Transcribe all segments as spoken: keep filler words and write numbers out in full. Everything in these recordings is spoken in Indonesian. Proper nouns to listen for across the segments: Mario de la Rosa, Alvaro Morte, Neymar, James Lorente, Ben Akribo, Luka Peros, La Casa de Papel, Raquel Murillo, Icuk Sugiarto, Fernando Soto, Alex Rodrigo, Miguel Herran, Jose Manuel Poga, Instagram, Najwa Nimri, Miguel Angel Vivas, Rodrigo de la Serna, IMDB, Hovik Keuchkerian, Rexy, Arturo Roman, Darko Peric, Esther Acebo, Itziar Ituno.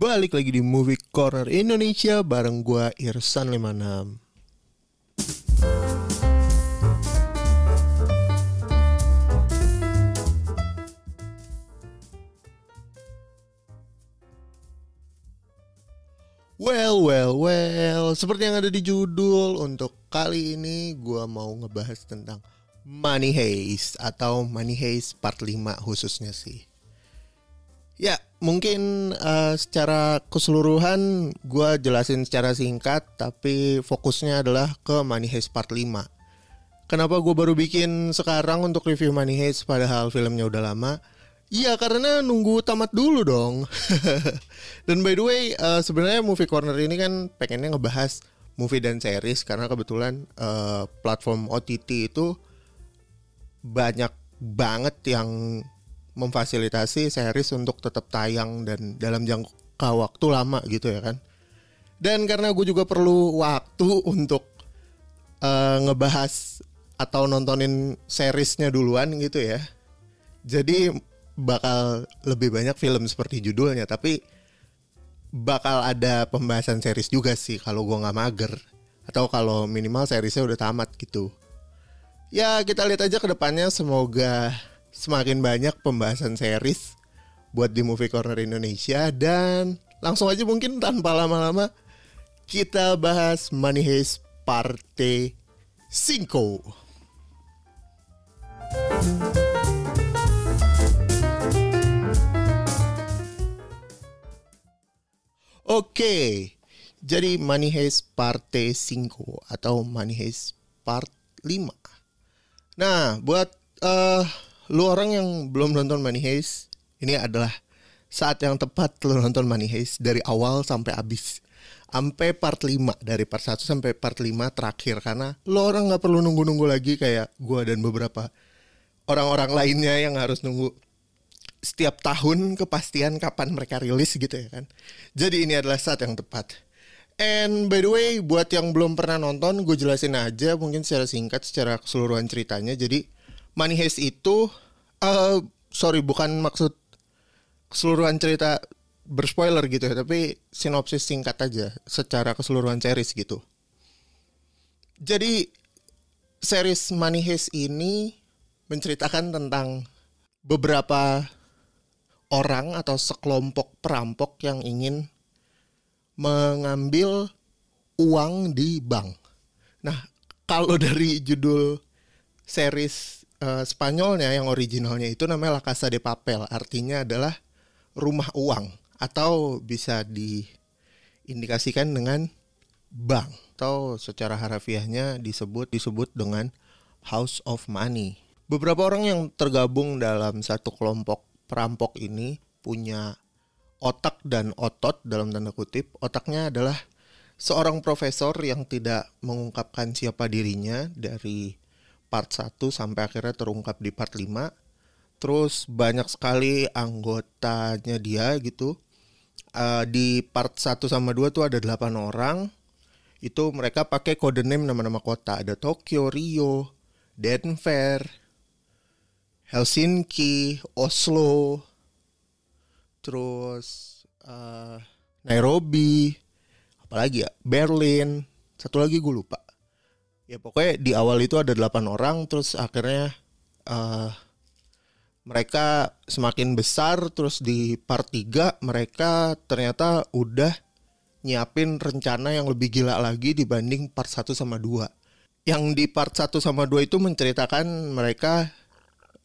Balik lagi di Movie Corner Indonesia bareng gua Irsan lima enam. Well, well, well. Seperti yang ada di judul, untuk kali ini gua mau ngebahas tentang Money Heist atau Money Heist part lima khususnya sih. Ya, mungkin uh, secara keseluruhan gue jelasin secara singkat, tapi fokusnya adalah ke Money Heist part lima. Kenapa gue baru bikin sekarang untuk review Money Heist padahal filmnya udah lama? Ya, karena nunggu tamat dulu dong. Dan by the way, uh, sebenarnya Movie Corner ini kan pengennya ngebahas movie dan series, karena kebetulan uh, platform O T T itu banyak banget yang memfasilitasi series untuk tetap tayang dan dalam jangka waktu lama gitu ya kan. Dan karena gue juga perlu waktu untuk uh, ngebahas atau nontonin seriesnya duluan gitu ya, jadi bakal lebih banyak film seperti judulnya, tapi bakal ada pembahasan series juga sih kalau gue gak mager, atau kalau minimal seriesnya udah tamat gitu. Ya kita lihat aja ke depannya, semoga semakin banyak pembahasan series buat di Movie Corner Indonesia. Dan langsung aja mungkin tanpa lama-lama kita bahas Money Heist Parte Cinco. Oke, jadi Money Heist Parte Cinco atau Money Heist Part lima. Nah, buat eh uh, lu orang yang belum nonton Money Heist, ini adalah saat yang tepat lu nonton Money Heist dari awal sampai habis, sampai part lima, dari part satu sampai part lima terakhir, karena lu orang gak perlu nunggu-nunggu lagi kayak gua dan beberapa orang-orang lainnya yang harus nunggu setiap tahun kepastian kapan mereka rilis gitu ya kan. Jadi ini adalah saat yang tepat. And by the way, buat yang belum pernah nonton, gue jelasin aja mungkin secara singkat secara keseluruhan ceritanya. Jadi Money Heist itu uh, sorry bukan maksud keseluruhan cerita berspoiler gitu ya, tapi sinopsis singkat aja secara keseluruhan series gitu. Jadi series Money Heist ini menceritakan tentang beberapa orang atau sekelompok perampok yang ingin mengambil uang di bank. Nah, kalau dari judul series Uh, Spanyolnya yang originalnya itu namanya La Casa de Papel, artinya adalah rumah uang, atau bisa diindikasikan dengan bank, atau secara harafiahnya disebut disebut dengan House of Money. Beberapa orang yang tergabung dalam satu kelompok perampok ini punya otak dan otot dalam tanda kutip. Otaknya adalah seorang profesor yang tidak mengungkapkan siapa dirinya dari part satu sampai akhirnya terungkap di part lima. Terus banyak sekali anggotanya dia gitu. Uh, di part satu sama dua tuh ada delapan orang. Itu mereka pakai kode name nama-nama kota. Ada Tokyo, Rio, Denver, Helsinki, Oslo, terus uh, Nairobi, apalagi ya, Berlin. Satu lagi gue lupa. Ya pokoknya di awal itu ada delapan orang, terus akhirnya uh, mereka semakin besar, terus di part tiga mereka ternyata udah nyiapin rencana yang lebih gila lagi dibanding part satu sama dua. Yang di part satu sama dua itu menceritakan mereka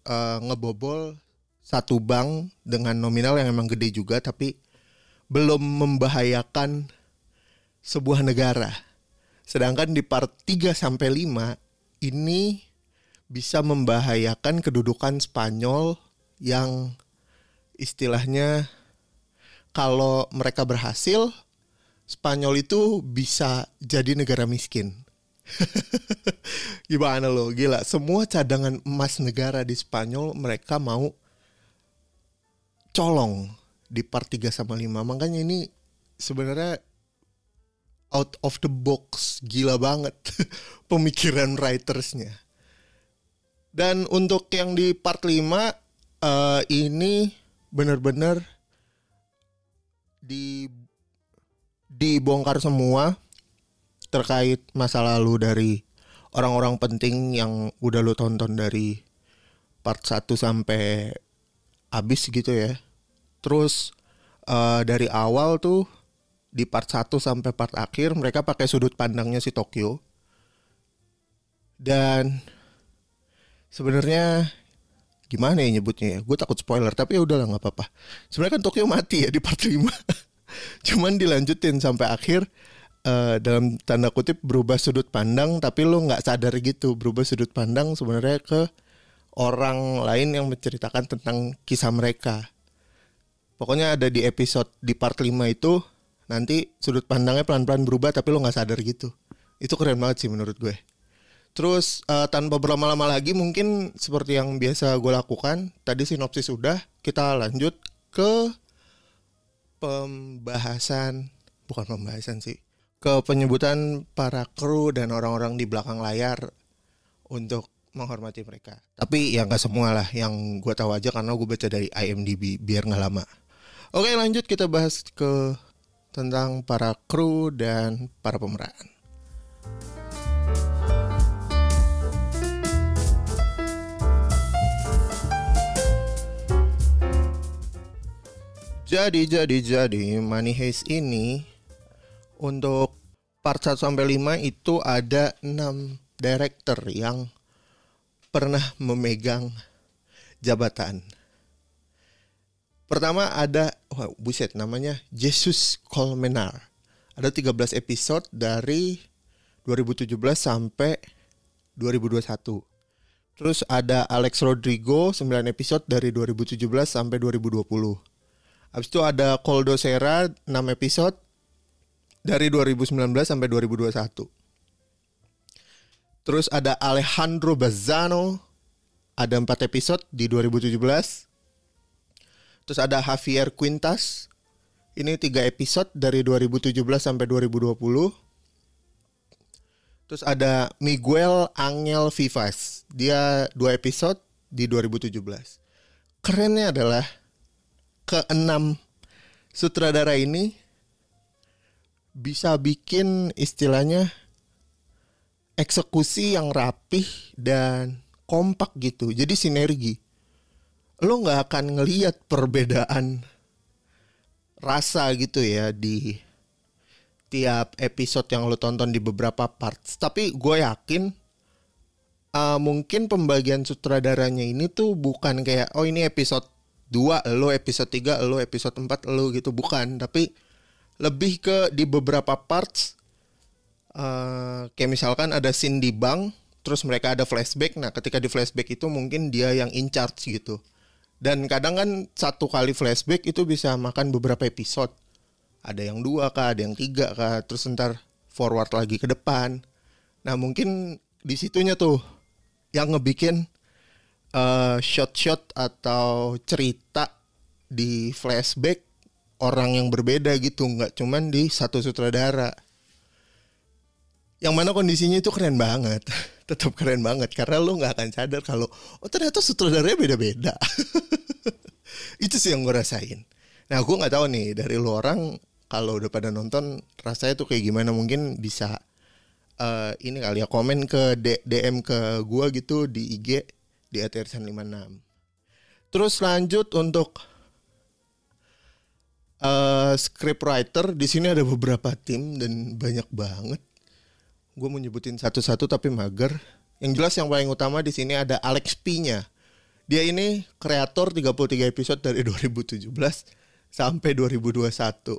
uh, ngebobol satu bank dengan nominal yang emang gede juga, tapi belum membahayakan sebuah negara. Sedangkan di part tiga sampai lima ini bisa membahayakan kedudukan Spanyol yang istilahnya kalau mereka berhasil, Spanyol itu bisa jadi negara miskin. Gimana lo, gila. Semua cadangan emas negara di Spanyol mereka mau colong di part tiga sama lima. Makanya ini sebenarnya out of the box, gila banget pemikiran writersnya. Dan untuk yang di part lima uh, ini benar-benar di dibongkar semua terkait masa lalu dari orang-orang penting yang udah lu tonton dari part satu sampai habis gitu ya. Terus uh, dari awal tuh di part satu sampai part akhir mereka pakai sudut pandangnya si Tokyo. Dan sebenarnya gimana ya nyebutnya ya? Gue takut spoiler tapi ya udahlah enggak apa-apa. Sebenarnya kan Tokyo mati ya di part lima. Cuman dilanjutin sampai akhir uh, dalam tanda kutip berubah sudut pandang, tapi lo enggak sadar gitu berubah sudut pandang sebenarnya ke orang lain yang menceritakan tentang kisah mereka. Pokoknya ada di episode di part lima itu nanti sudut pandangnya pelan-pelan berubah tapi lo enggak sadar gitu. Itu keren banget sih menurut gue. Terus uh, tanpa berlama-lama lagi mungkin seperti yang biasa gue lakukan, tadi sinopsis udah, kita lanjut ke pembahasan, bukan pembahasan sih, ke penyebutan para kru dan orang-orang di belakang layar untuk menghormati mereka. Tapi ya gak semua lah, yang gue tahu aja karena gue baca dari I M D B biar gak lama. Oke lanjut kita bahas ke tentang para kru dan para pemeran. Jadi, jadi, jadi Money Heist ini untuk part satu sampai lima itu ada enam director yang pernah memegang jabatan. Pertama ada, wah buset namanya Jesus Colmenar. Ada tiga belas episode dari dua ribu tujuh belas sampai dua ribu dua puluh satu. Terus ada Alex Rodrigo, sembilan episode dari dua ribu tujuh belas sampai dua ribu dua puluh. Habis itu ada Koldo Serra enam episode dari dua ribu sembilan belas sampai dua ribu dua puluh satu. Terus ada Alejandro Bazano ada empat episode di dua ribu tujuh belas. Terus ada Javier Quintas ini tiga episode dari dua ribu tujuh belas sampai dua ribu dua puluh. Terus ada Miguel Angel Vivas, dia dua episode di dua ribu tujuh belas. Kerennya adalah keenam sutradara ini bisa bikin istilahnya eksekusi yang rapih dan kompak gitu. Jadi sinergi. Lo gak akan ngelihat perbedaan rasa gitu ya di tiap episode yang lo tonton di beberapa parts. Tapi gue yakin uh, mungkin pembagian sutradaranya ini tuh bukan kayak oh ini episode dua, lo episode tiga, lo episode empat, lo gitu. Bukan, tapi lebih ke di beberapa parts uh, kayak misalkan ada scene di bank, terus mereka ada flashback. Nah ketika di flashback itu mungkin dia yang in charge gitu. Dan kadang kan satu kali flashback itu bisa makan beberapa episode. Ada yang dua kah, ada yang tiga kah. Terus ntar forward lagi ke depan. Nah mungkin disitunya tuh yang ngebikin Uh, shot-shot atau cerita di flashback orang yang berbeda gitu, nggak cuman di satu sutradara. Yang mana kondisinya itu keren banget, tetap keren banget karena lo nggak akan sadar kalau oh ternyata sutradaranya beda-beda. Itu sih yang gue rasain. Nah gue nggak tahu nih dari lo orang kalau udah pada nonton rasanya tuh kayak gimana, mungkin bisa uh, ini kali ya komen ke D M ke gue gitu di I G. Di at ersan lima enam. Terus lanjut untuk uh, scriptwriter. Di sini ada beberapa tim dan banyak banget. Gue mau nyebutin satu-satu tapi mager. Yang jelas yang paling utama di sini ada Alex P-nya. Dia ini kreator tiga puluh tiga episode dari dua ribu tujuh belas sampai dua ribu dua puluh satu.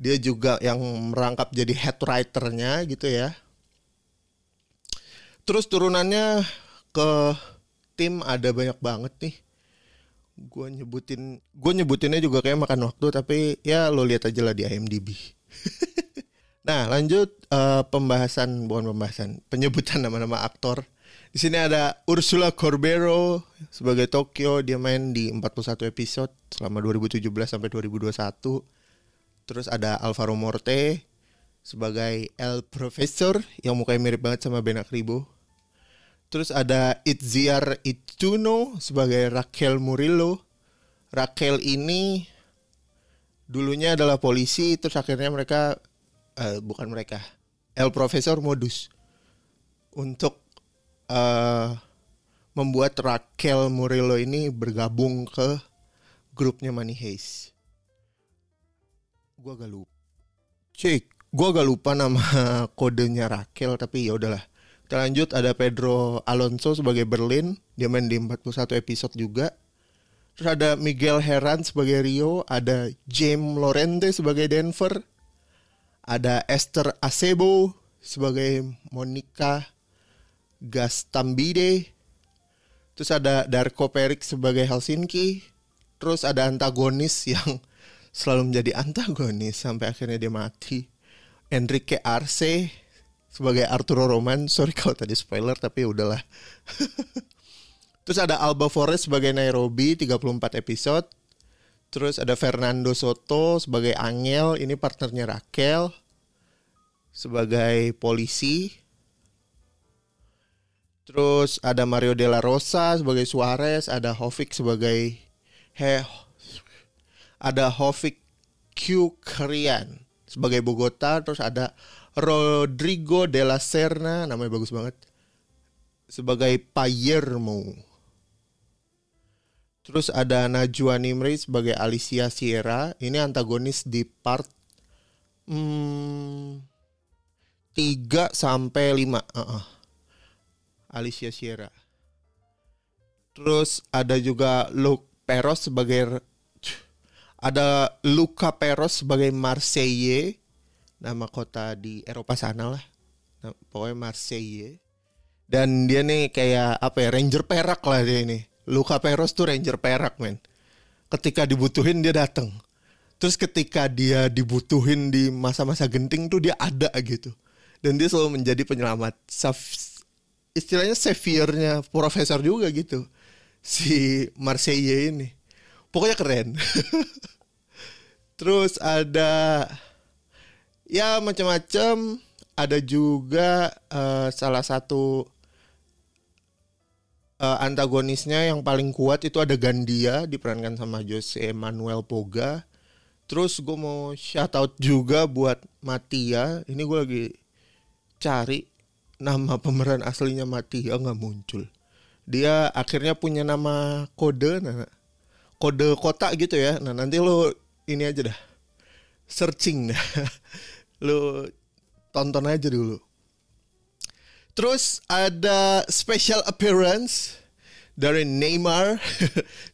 Dia juga yang merangkap jadi head writer-nya gitu ya. Terus turunannya ke tim ada banyak banget nih. Gue nyebutin Gue nyebutinnya juga kayak makan waktu, tapi ya lo lihat aja lah di I M D B. Nah lanjut uh, Pembahasan Bukan pembahasan penyebutan nama-nama aktor. Di sini ada Ursula Corbero sebagai Tokyo. Dia main di empat puluh satu episode selama dua ribu tujuh belas sampai dua ribu dua puluh satu. Terus ada Alvaro Morte sebagai El Professor yang mukanya mirip banget sama Ben Akribo. Terus ada Itziar Ituno sebagai Raquel Murillo. Raquel ini dulunya adalah polisi, terus akhirnya mereka uh, bukan mereka, El Profesor modus untuk uh, membuat Raquel Murillo ini bergabung ke grupnya Money Heist. Gua agak lupa. Cek, gua agak lupa nama kodenya Raquel, tapi ya udahlah. Kita lanjut, ada Pedro Alonso sebagai Berlin, dia main di empat puluh satu episode juga. Terus ada Miguel Herran sebagai Rio, ada James Lorente sebagai Denver, ada Esther Acebo sebagai Monica Gastambide, terus ada Darko Peric sebagai Helsinki, terus ada antagonis yang selalu menjadi antagonis sampai akhirnya dia mati, Enrique Arce sebagai Arturo Roman. Sorry kalau tadi spoiler, tapi udahlah. Terus ada Alba Flores sebagai Nairobi, tiga puluh empat episode. Terus ada Fernando Soto sebagai Angel, ini partnernya Raquel, sebagai polisi. Terus ada Mario de la Rosa sebagai Suarez, ada Hovik sebagai He, ada Hovik Keuchkerian sebagai Bogota, terus ada Rodrigo de la Serna, namanya bagus banget, sebagai Palermo. Terus ada Najwa Nimri sebagai Alicia Sierra. Ini antagonis di part hmm, tiga sampai lima. Uh-uh. Alicia Sierra. Terus ada juga Luka Peros sebagai Ada Luka Peros sebagai Marseille. Nama kota di Eropa sana lah. Nah, pokoknya Marseille. Dan dia nih kayak apa ya, Ranger Perak lah dia ini. Luka Peros tuh Ranger Perak, men. Ketika dibutuhin dia datang. Terus ketika dia dibutuhin di masa-masa genting tuh dia ada gitu. Dan dia selalu menjadi penyelamat. Saf- istilahnya saviornya profesor juga gitu, si Marseille ini. Pokoknya keren. Terus ada ya macam-macam. Ada juga uh, salah satu Uh, antagonisnya yang paling kuat itu ada Gandia, diperankan sama Jose Manuel Poga. Terus gue mau shout out juga buat Matia. Ini gue lagi cari nama pemeran aslinya Matia, gak muncul. Dia akhirnya punya nama kode, nah, kode kota gitu ya. Nah nanti lo ini aja dah, searching dah. Lo tonton aja dulu. Terus ada special appearance dari Neymar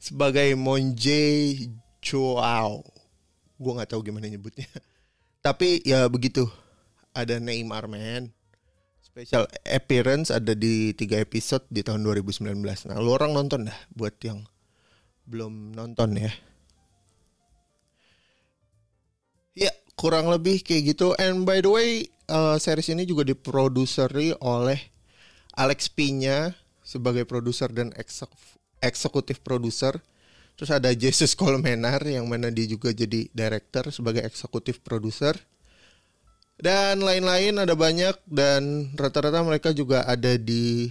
sebagai Monje Joao. Gue gak tahu gimana nyebutnya. Tapi ya begitu. Ada Neymar, man. Special appearance ada di tiga episode di tahun dua ribu sembilan belas. Nah, lu orang nonton dah buat yang belum nonton ya. Ya, kurang lebih kayak gitu. And by the way, Uh, series ini juga diproduseri oleh Alex P-nya sebagai produser dan eksek- eksekutif produser. Terus ada Jesus Colmenar yang mana dia juga jadi director sebagai eksekutif produser. Dan lain-lain ada banyak, dan rata-rata mereka juga ada di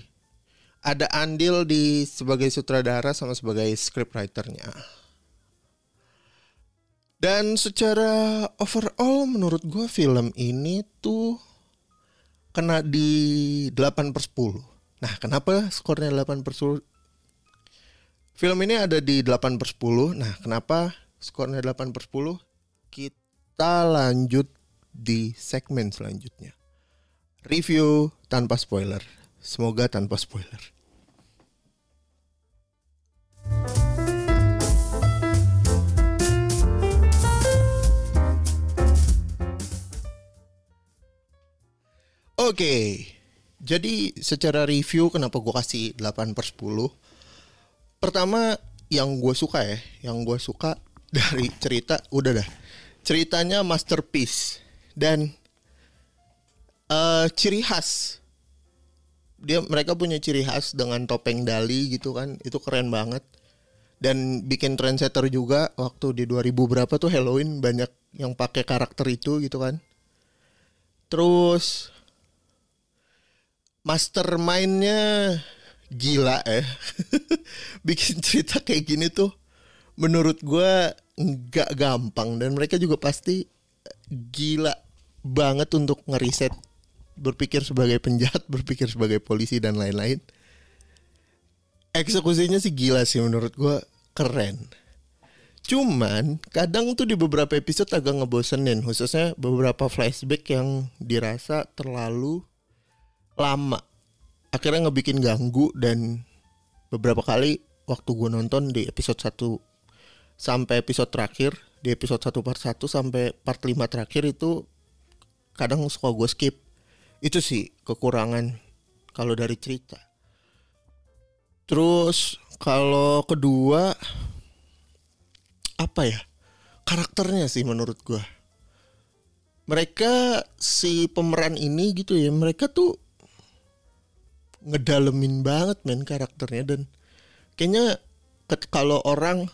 ada andil di sebagai sutradara sama sebagai scriptwriter-nya. Dan secara overall menurut gue film ini tuh kena di delapan per sepuluh. Nah kenapa skornya delapan per sepuluh? Film ini ada di delapan per sepuluh. Nah kenapa skornya delapan per sepuluh? Kita lanjut di segmen selanjutnya. Review tanpa spoiler. Semoga tanpa spoiler. Oke, okay. Jadi secara review kenapa gue kasih delapan per sepuluh. Pertama yang gue suka ya, yang gue suka dari cerita, udah dah. Ceritanya masterpiece. Dan uh, ciri khas dia, mereka punya ciri khas dengan topeng Dali gitu kan, itu keren banget. Dan bikin trendsetter juga waktu di dua ribu berapa tuh Halloween banyak yang pakai karakter itu gitu kan. Terus mastermind-nya gila ya. Bikin cerita kayak gini tuh menurut gue nggak gampang, dan mereka juga pasti gila banget untuk ngeriset, berpikir sebagai penjahat, berpikir sebagai polisi dan lain-lain. Eksekusinya sih gila sih menurut gue, keren. Cuman kadang tuh di beberapa episode agak ngebosenin, khususnya beberapa flashback yang dirasa terlalu lama, akhirnya ngebikin ganggu. Dan beberapa kali waktu gue nonton di episode satu sampai episode terakhir, di episode satu part satu sampai part lima terakhir itu kadang suka gue skip. Itu sih kekurangan kalau dari cerita. Terus kalau kedua, apa ya, karakternya sih menurut gue. Mereka si pemeran ini gitu ya, mereka tuh ngedalemin banget men karakternya. Dan kayaknya kalau orang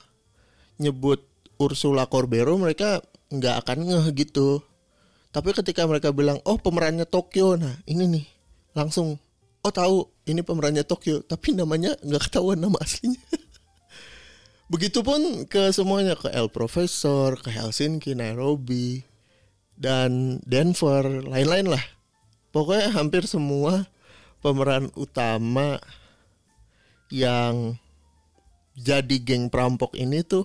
nyebut Ursula Corbero mereka nggak akan ngeh gitu, tapi ketika mereka bilang oh pemerannya Tokyo, nah ini nih langsung oh tahu ini pemerannya Tokyo, tapi namanya nggak ketahuan nama aslinya. Begitupun ke semuanya, ke El Profesor, ke Helsinki, Nairobi, dan Denver, lain-lain lah. Pokoknya hampir semua pemeran utama yang jadi geng perampok ini tuh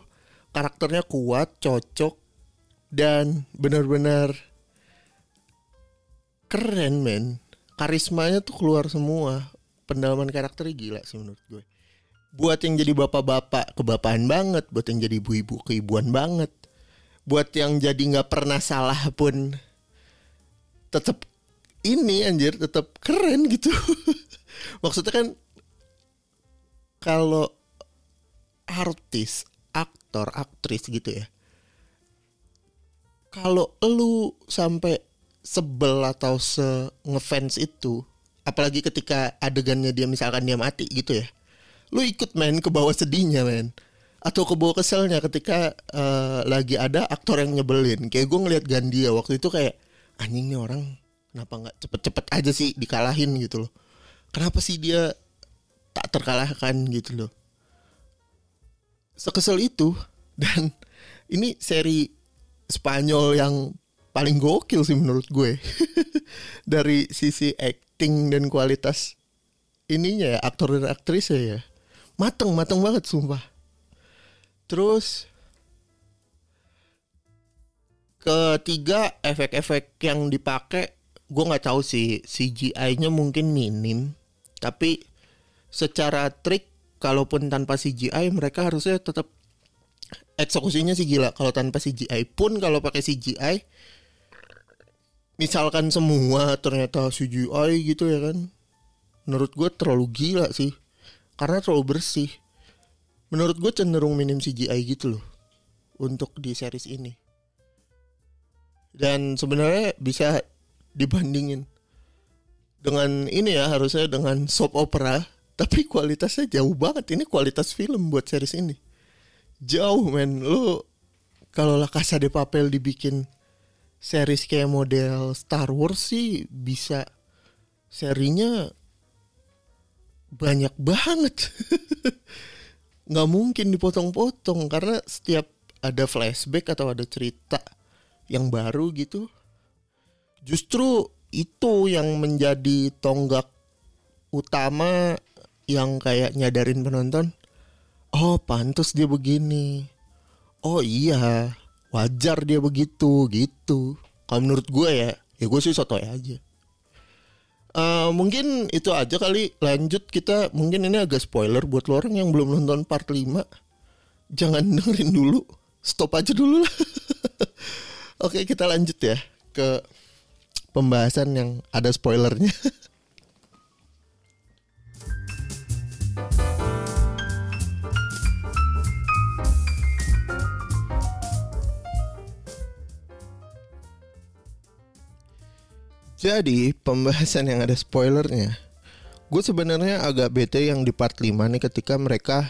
karakternya kuat, cocok, dan benar-benar keren men. Karismanya tuh keluar semua. Pendalaman karakternya gila sih menurut gue. Buat yang jadi bapak-bapak, kebapaan banget. Buat yang jadi ibu-ibu, keibuan banget. Buat yang jadi gak pernah salah pun tetap ini anjir, tetap keren gitu. Maksudnya kan kalau artis, aktor, aktris gitu ya, kalau lu sampai sebel atau se-ngefans itu, apalagi ketika adegannya dia misalkan dia mati gitu ya, lu ikut main ke bawah sedihnya men, atau ke bawah keselnya ketika uh, lagi ada aktor yang nyebelin. Kayak gue ngeliat Gandia waktu itu kayak, anjing nih orang kenapa gak cepet-cepet aja sih dikalahin gitu loh, kenapa sih dia tak terkalahkan gitu loh. Sekesel itu. Dan ini seri Spanyol yang paling gokil sih menurut gue. Dari sisi acting dan kualitas ininya ya, aktor dan aktrisnya ya, mateng, mateng banget sumpah. Terus ketiga, efek-efek yang dipakai gue gak tahu sih, C G I-nya mungkin minim, tapi secara trik kalaupun tanpa C G I mereka harusnya tetap eksekusinya sih gila. Kalau tanpa C G I pun, kalau pakai C G I misalkan semua ternyata C G I gitu ya kan, menurut gue terlalu gila sih, karena terlalu bersih. Menurut gue cenderung minim C G I gitu loh untuk di series ini. Dan sebenarnya bisa dibandingin dengan ini ya, harusnya dengan soap opera, tapi kualitasnya jauh banget. Ini kualitas film buat series ini jauh men. Lu kalau La Casa de Papel dibikin series kayak model Star Wars sih bisa serinya banyak banget. Gak mungkin dipotong-potong, karena setiap ada flashback atau ada cerita yang baru gitu, justru itu yang menjadi tonggak utama yang kayak nyadarin penonton, oh pantas dia begini, oh iya wajar dia begitu gitu. Kalau menurut gue ya, ya gue sih sotoy aja. Uh, mungkin itu aja kali. Lanjut kita, mungkin ini agak spoiler buat lo orang yang belum nonton part lima, jangan dengerin dulu, stop aja dulu lah. Oke, kita lanjut ya ke pembahasan yang ada spoilernya. Jadi pembahasan yang ada spoilernya, gue sebenarnya agak bete yang di part lima nih, ketika mereka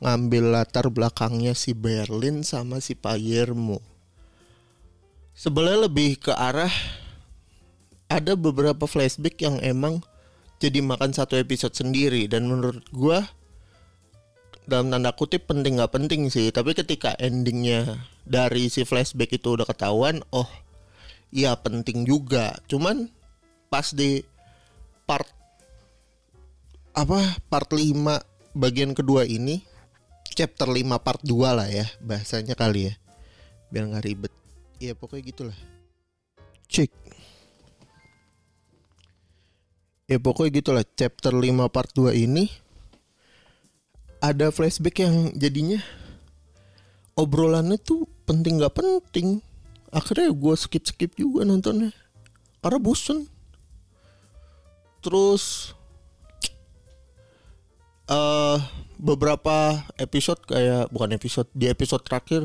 ngambil latar belakangnya si Berlin sama si Palermo. Sebenernya lebih ke arah ada beberapa flashback yang emang jadi makan satu episode sendiri. Dan menurut gue dalam tanda kutip penting nggak penting sih, tapi ketika endingnya dari si flashback itu udah ketahuan, oh iya penting juga. Cuman pas di part apa part lima bagian kedua ini, chapter lima part dua lah ya bahasanya kali ya, biar nggak ribet. Ya pokoknya gitulah. Cek. Ya pokoknya gitulah, chapter lima part dua ini ada flashback yang jadinya obrolannya tuh penting gak penting. Akhirnya gue skip-skip juga nontonnya karena bosen. Terus uh, beberapa episode kayak bukan episode di episode terakhir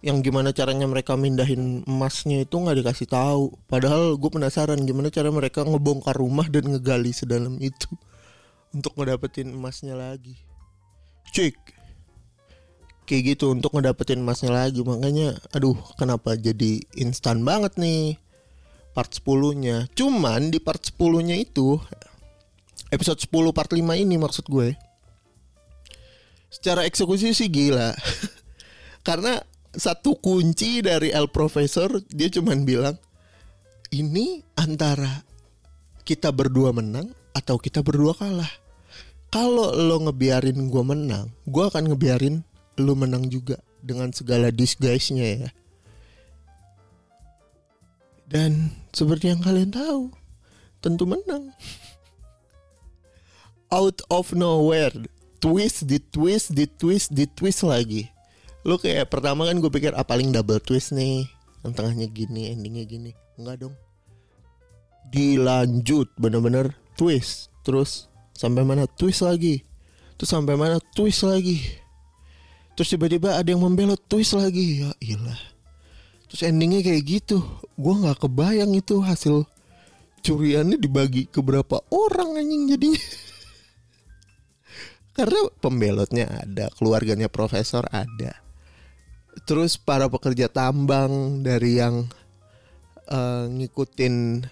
yang gimana caranya mereka mindahin emasnya itu nggak dikasih tahu. Padahal gue penasaran gimana cara mereka ngebongkar rumah dan ngegali sedalam itu untuk ngedapetin emasnya lagi. Cik, kayak gitu untuk ngedapetin emasnya lagi. Makanya aduh kenapa jadi instan banget nih part sepuluh-nya. Cuman di part sepuluh-nya itu, episode sepuluh part lima ini maksud gue, secara eksekusi sih gila. Karena satu kunci dari El Profesor, dia cuman bilang ini antara kita berdua menang atau kita berdua kalah. Kalau lo ngebiarin gue menang, gue akan ngebiarin lo menang juga dengan segala disguise-nya ya. Dan seperti yang kalian tahu, tentu menang. Out of nowhere, twist di twist di twist di twist lagi. Lo kayak pertama kan gue pikir ah paling double twist nih, yang tengahnya gini endingnya gini. Enggak dong, dilanjut bener-bener twist. Terus sampai mana twist lagi, terus sampai mana twist lagi, terus tiba-tiba ada yang membelot twist lagi. Ya ilah. Terus endingnya kayak gitu. Gue gak kebayang itu hasil curiannya dibagi ke berapa orang anjing jadinya. Karena pembelotnya ada, keluarganya Profesor ada, terus para pekerja tambang dari yang uh, ngikutin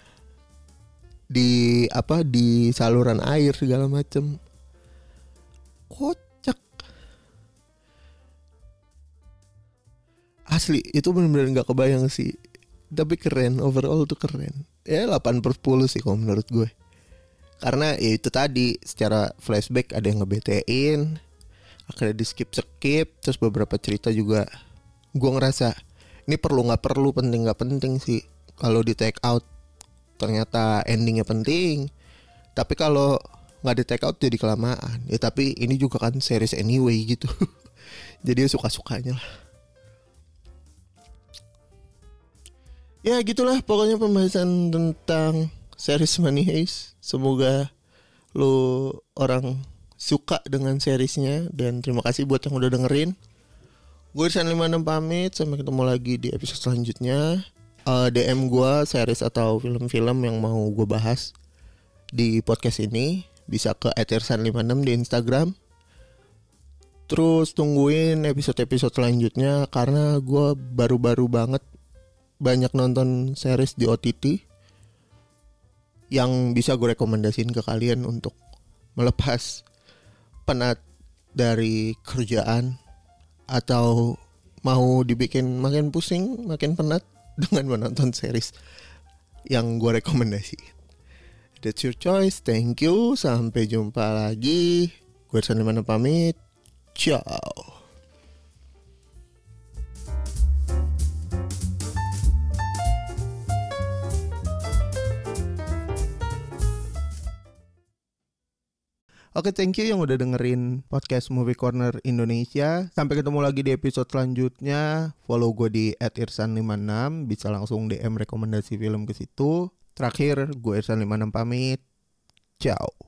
di apa di saluran air segala macem. Kocak asli, itu benar-benar nggak kebayang sih. Tapi keren, overall tuh keren. Ya delapan per sepuluh sih kalau menurut gue. Karena ya itu tadi, secara flashback ada yang ngebetein, akhirnya di skip-skip. Terus beberapa cerita juga gue ngerasa ini perlu gak perlu, penting gak penting sih. Kalau di take out ternyata endingnya penting, tapi kalau gak di take out jadi kelamaan. Ya tapi ini juga kan series anyway gitu. Jadi suka-sukanya lah. Ya gitulah pokoknya pembahasan tentang series Money Heist. Semoga lo orang suka dengan seriesnya. Dan terima kasih buat yang udah dengerin. Gue Irsan lima enam pamit. Sampai ketemu lagi di episode selanjutnya. uh, D M gue series atau film-film yang mau gue bahas di podcast ini bisa ke at irsan lima enam di Instagram. Terus tungguin episode-episode selanjutnya, karena gue baru-baru banget banyak nonton series di O T T yang bisa gue rekomendasiin ke kalian untuk melepas penat dari kerjaan atau mau dibikin makin pusing, makin penat dengan menonton series yang gue rekomendasiin. That's your choice. Thank you. Sampai jumpa lagi. Gue Sanimana pamit. Ciao. Oke, okay, thank you yang udah dengerin podcast Movie Corner Indonesia. Sampai ketemu lagi di episode selanjutnya. Follow gue di at irsan lima enam. Bisa langsung D M rekomendasi film ke situ. Terakhir, gue Irsan lima enam pamit. Ciao.